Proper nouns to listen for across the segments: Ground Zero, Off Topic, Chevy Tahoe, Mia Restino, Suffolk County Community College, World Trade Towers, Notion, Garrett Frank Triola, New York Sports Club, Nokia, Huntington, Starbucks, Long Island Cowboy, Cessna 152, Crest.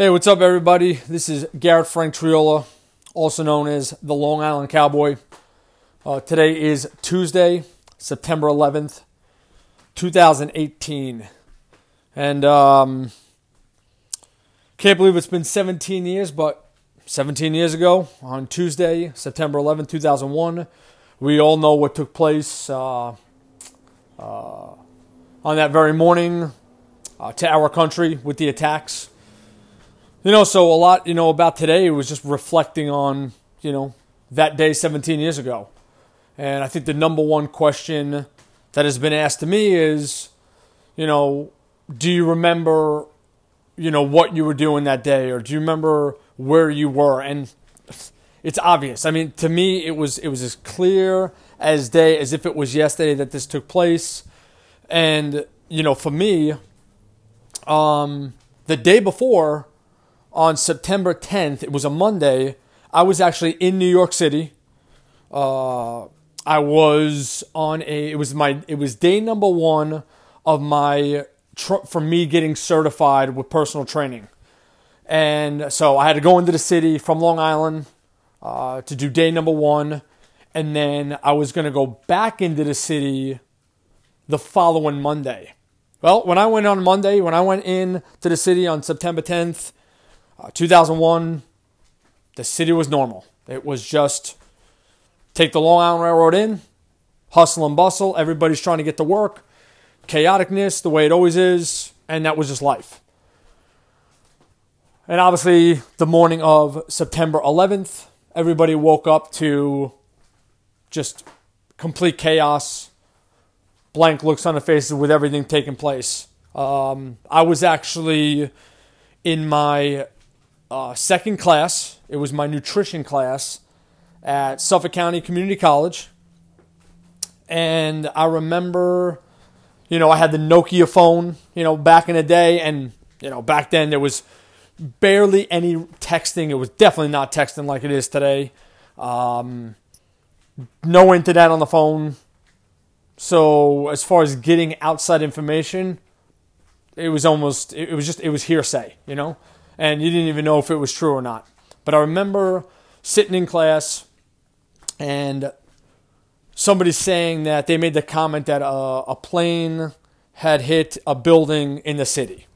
Hey, what's up, everybody? This is Garrett Frank Triola, also known as the Long Island Cowboy. Today is Tuesday, September 11th, 2018. And can't believe it's been 17 years, but 17 years ago, on Tuesday, September 11th, 2001, we all know what took place on that very morning to our country with the attacks. You know, so a lot, about today, it was just reflecting on, that day 17 years ago. And I think the number one question that has been asked to me is, do you remember, what you were doing that day? Or do you remember where you were? And it's obvious. I mean, to me, it was as clear as day, as if it was yesterday that this took place. And, for me, the day before, on September 10th, it was a Monday, I was actually in New York City. I was on a, it was day number one of my, for me getting certified with personal training. And so I had to go into the city from Long Island to do day number one. And then I was going to go back into the city the following Monday. Well, when I went in to the city on September 10th, 2001, the city was normal. It was just take the Long Island Railroad in, hustle and bustle. Everybody's trying to get to work, chaoticness, the way it always is, and that was just life. And obviously, the morning of September 11th, everybody woke up to just complete chaos, blank looks on the faces with everything taking place. I was actually in my second class. It was my nutrition class at Suffolk County Community College. And I remember, I had the Nokia phone, back in the day. And, back then there was barely any texting. It was definitely not texting like it is today. No internet on the phone. So as far as getting outside information, it was hearsay, and you didn't even know if it was true or not. But I remember sitting in class and somebody saying that they made the comment that a plane had hit a building in the city.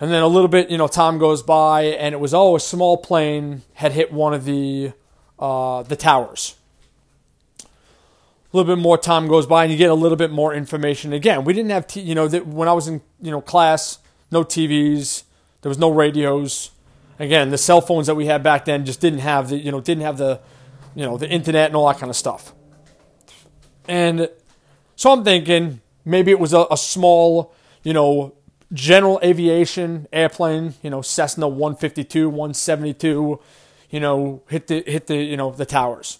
And then a little bit, time goes by and it was, a small plane had hit one of the towers. A little bit more time goes by and you get a little bit more information. Again, we didn't have, when I was in, class, no TVs, there was no radios. Again, the cell phones that we had back then just didn't have the internet and all that kind of stuff. And so I'm thinking maybe it was a small, general aviation airplane, Cessna 152, 172, hit the the towers.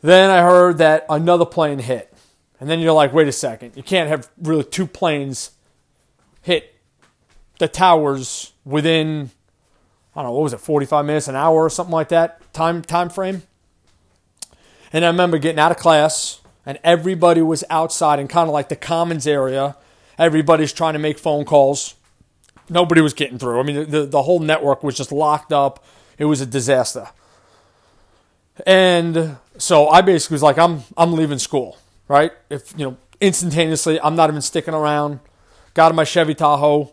Then I heard that another plane hit. And then you're like, wait a second. You can't have really two planes hit the towers within, 45 minutes, an hour or something like that time frame. And I remember getting out of class and everybody was outside in kind of like the commons area. Everybody's trying to make phone calls. Nobody was getting through. I mean, the whole network was just locked up. It was a disaster. And so I basically was like, I'm leaving school, right? If, instantaneously, I'm not even sticking around. Got in my Chevy Tahoe.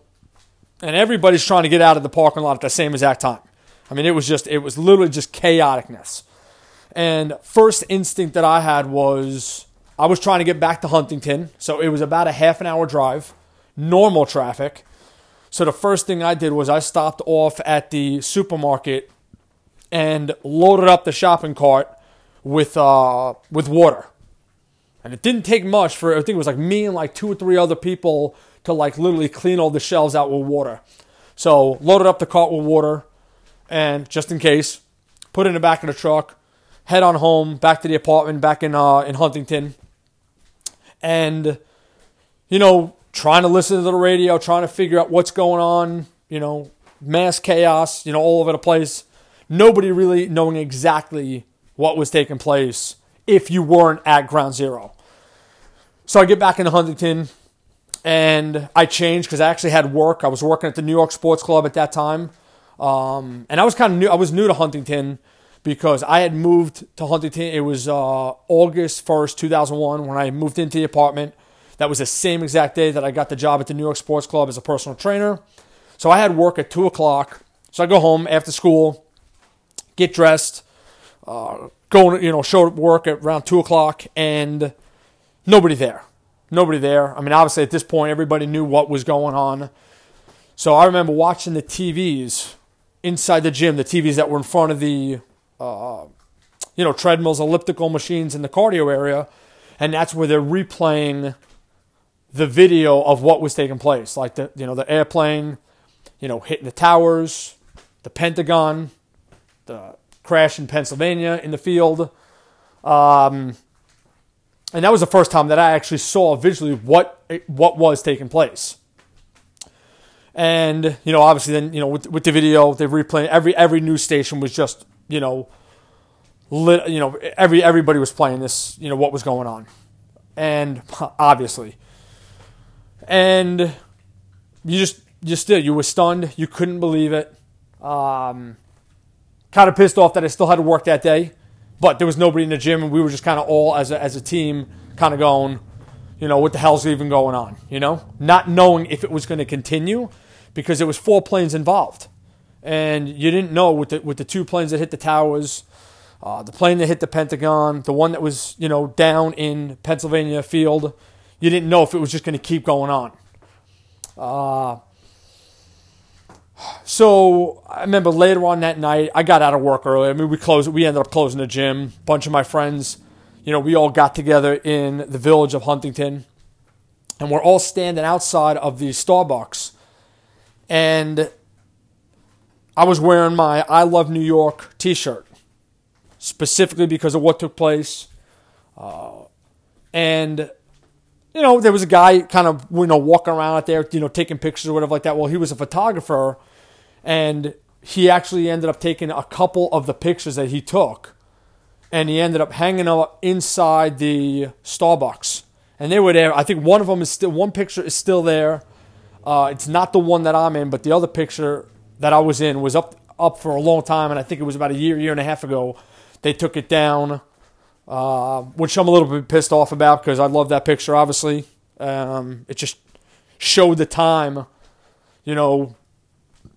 And everybody's trying to get out of the parking lot at the same exact time. I mean, it was literally just chaoticness. And first instinct that I had was, I was trying to get back to Huntington. So it was about a half an hour drive, normal traffic. So the first thing I did was I stopped off at the supermarket and loaded up the shopping cart with water. And it didn't take much for, I think it was like me and like two or three other people to like literally clean all the shelves out with water. So loaded up the cart with water and just in case, put it in the back of the truck, head on home, back to the apartment, back in Huntington. And, trying to listen to the radio, trying to figure out what's going on, mass chaos, all over the place. Nobody really knowing exactly what was taking place if you weren't at Ground Zero. So I get back into Huntington And I changed because I actually had work. I was working at the New York Sports Club at that time. And I was kind of new. I was new to Huntington because I had moved to Huntington. It was August 1st, 2001 when I moved into the apartment. That was the same exact day that I got the job at the New York Sports Club as a personal trainer. So I had work at 2 o'clock. So I go home after school, get dressed, go, you know, show work at around 2 o'clock, and nobody there. Nobody there. I mean, obviously, at this point, everybody knew what was going on. So I remember watching the TVs inside the gym, the TVs that were in front of the, treadmills, elliptical machines in the cardio area, and that's where they're replaying the video of what was taking place, like the airplane, hitting the towers, the Pentagon, the crash in Pennsylvania in the field. And that was the first time that I actually saw visually what was taking place. And, obviously then, with the video, they replayed every news station was just, lit, everybody was playing this, what was going on. And obviously, and you were stunned. You couldn't believe it. Kind of pissed off that I still had to work that day. But there was nobody in the gym, and we were just kind of all as a team kind of going, what the hell's even going on, Not knowing if it was going to continue because there was 4 planes involved. And you didn't know with the 2 planes that hit the towers, the plane that hit the Pentagon, the one that was, down in Pennsylvania field. You didn't know if it was just going to keep going on. So I remember later on that night, I got out of work early. I mean, we ended up closing the gym. A bunch of my friends, we all got together in the village of Huntington, and we're all standing outside of the Starbucks. And I was wearing my I Love New York t-shirt, specifically because of what took place. There was a guy kind of, walking around out there, taking pictures or whatever like that. Well, he was a photographer, and he actually ended up taking a couple of the pictures that he took, and he ended up hanging up inside the Starbucks. And they were there. I think one picture is still there. It's not the one that I'm in, but the other picture that I was in was up for a long time, and I think it was about a year and a half ago. They took it down. Which I'm a little bit pissed off about because I love that picture, obviously. It just showed the time,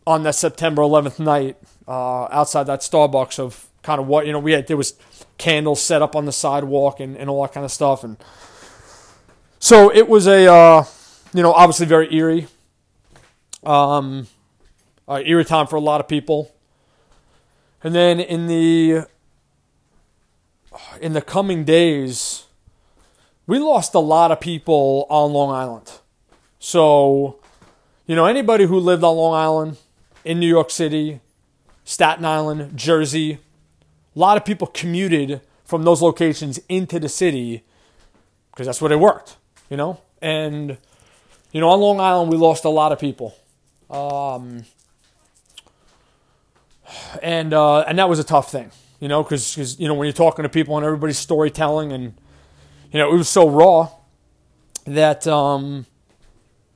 on that September 11th night outside that Starbucks of kind of what, we had. There was candles set up on the sidewalk and all that kind of stuff. And so it was a, obviously very eerie. Eerie time for a lot of people. And then in the coming days, we lost a lot of people on Long Island. So, anybody who lived on Long Island, in New York City, Staten Island, Jersey, a lot of people commuted from those locations into the city because that's where they worked, And, on Long Island, we lost a lot of people. And that was a tough thing. Because when you're talking to people and everybody's storytelling, and it was so raw that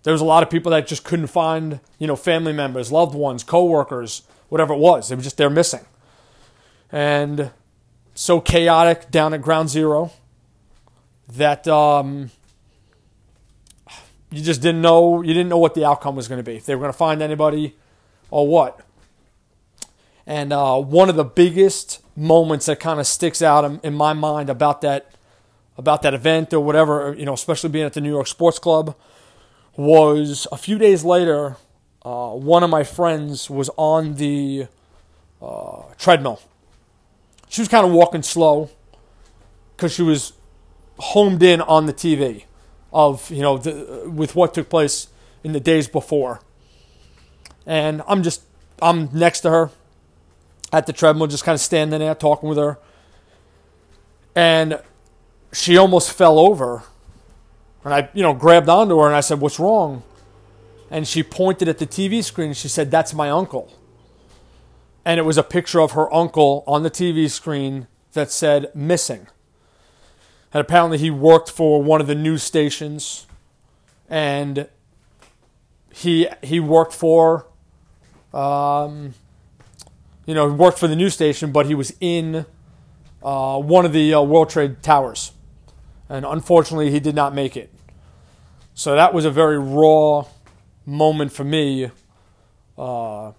there was a lot of people that just couldn't find family members, loved ones, coworkers, whatever it was. It was just they're missing, and so chaotic down at Ground Zero that you just didn't know. You didn't know what the outcome was going to be, if they were going to find anybody or what. And one of the biggest moments that kind of sticks out in my mind about that event or whatever, especially being at the New York Sports Club, was a few days later, one of my friends was on the treadmill. She was kind of walking slow because she was homed in on the TV of, with what took place in the days before. And I'm next to her at the treadmill, just kind of standing there talking with her. And she almost fell over. And I, grabbed onto her and I said, "What's wrong?" And she pointed at the TV screen. She said, "That's my uncle." And it was a picture of her uncle on the TV screen that said missing. And apparently he worked for one of the news stations. and he worked for, worked for the news station, but he was in one of the World Trade Towers, and unfortunately he did not make it. So that was a very raw moment for me, during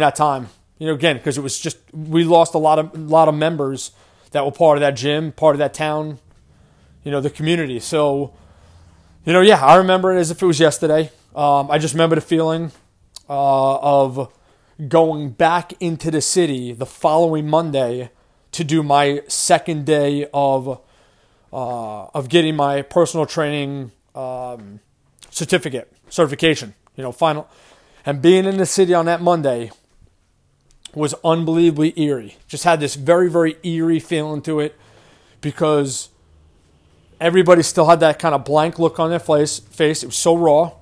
that time. Again, because it was just, we lost a lot of members that were part of that gym, part of that town, the community. So, I remember it as if it was yesterday. I just remember the feeling of going back into the city the following Monday to do my second day of getting my personal training certification. Final, and being in the city on that Monday was unbelievably eerie. Just had this very, very eerie feeling to it because everybody still had that kind of blank look on their face. It was so raw.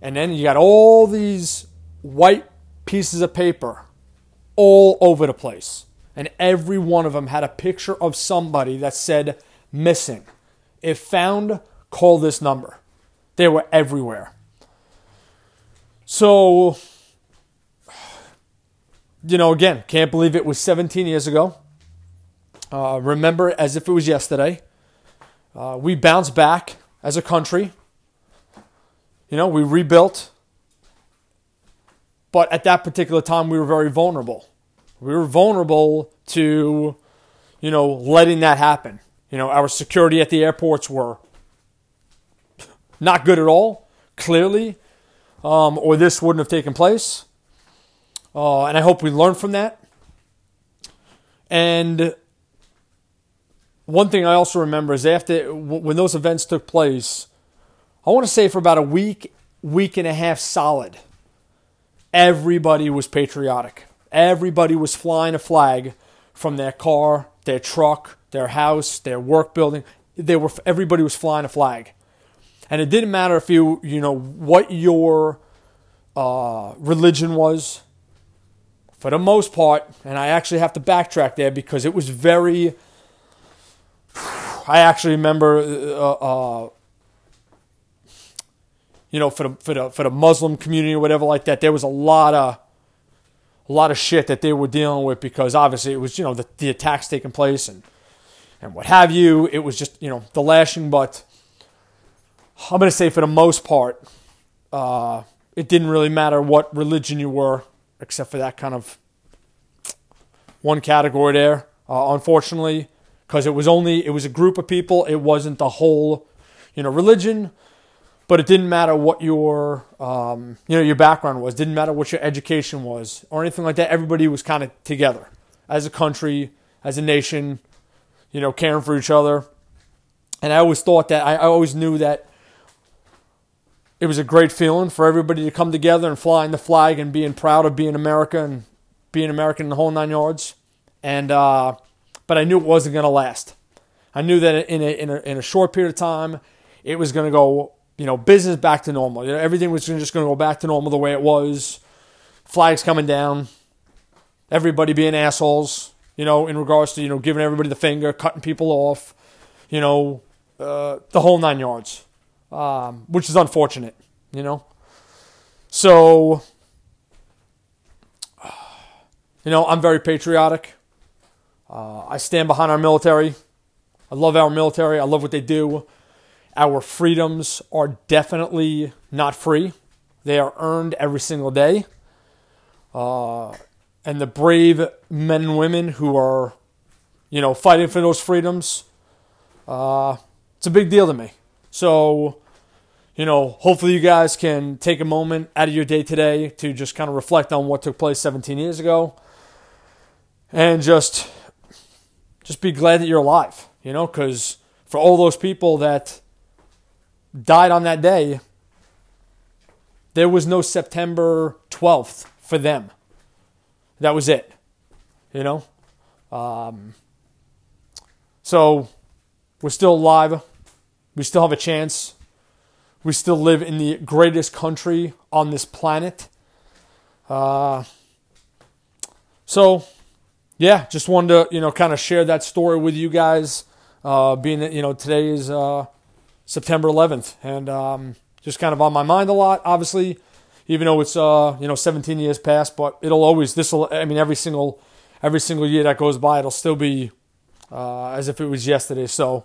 And then you got all these white pieces of paper all over the place. And every one of them had a picture of somebody that said, missing. If found, call this number. They were everywhere. So, again, can't believe it was 17 years ago. Remember it as if it was yesterday. We bounced back as a country. We rebuilt. But at that particular time, we were very vulnerable. We were vulnerable to, letting that happen. Our security at the airports were not good at all, clearly, or this wouldn't have taken place. And I hope we learn from that. And one thing I also remember is after, when those events took place, I want to say for about a week and a half solid, everybody was patriotic. Everybody was flying a flag from their car, their truck, their house, their work building. Everybody was flying a flag. And it didn't matter if what your religion was. For the most part, and I actually have to backtrack there because it was very, I actually remember, for the Muslim community or whatever like that, there was a lot of shit that they were dealing with because obviously it was, the attacks taking place and what have you. It was just, the lashing, but I'm going to say for the most part, it didn't really matter what religion you were. Except for that kind of one category there, unfortunately, because it was a group of people. It wasn't the whole, religion, but it didn't matter what your, your background was. Didn't matter what your education was or anything like that. Everybody was kind of together as a country, as a nation, caring for each other. And I always thought that, I always knew that it was a great feeling for everybody to come together and flying the flag and being proud of being America and being American in the whole nine yards. And but I knew it wasn't going to last. I knew that in a short period of time, it was going to go, business back to normal. Everything was just going to go back to normal the way it was. Flags coming down, everybody being assholes, in regards to, giving everybody the finger, cutting people off, the whole nine yards. Which is unfortunate, So, I'm very patriotic. I stand behind our military. I love our military. I love what they do. Our freedoms are definitely not free. They are earned every single day. And the brave men and women who are, fighting for those freedoms, it's a big deal to me. So, hopefully you guys can take a moment out of your day today to just kind of reflect on what took place 17 years ago and just be glad that you're alive, because for all those people that died on that day, there was no September 12th for them. That was it, So we're still alive. We still have a chance. We still live in the greatest country on this planet. Just wanted to, kind of share that story with you guys, being that, today is September 11th, and just kind of on my mind a lot, obviously, even though it's 17 years past, but it'll always, every single year that goes by, it'll still be as if it was yesterday. So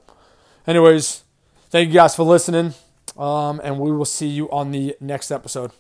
anyways, thank you guys for listening, and we will see you on the next episode.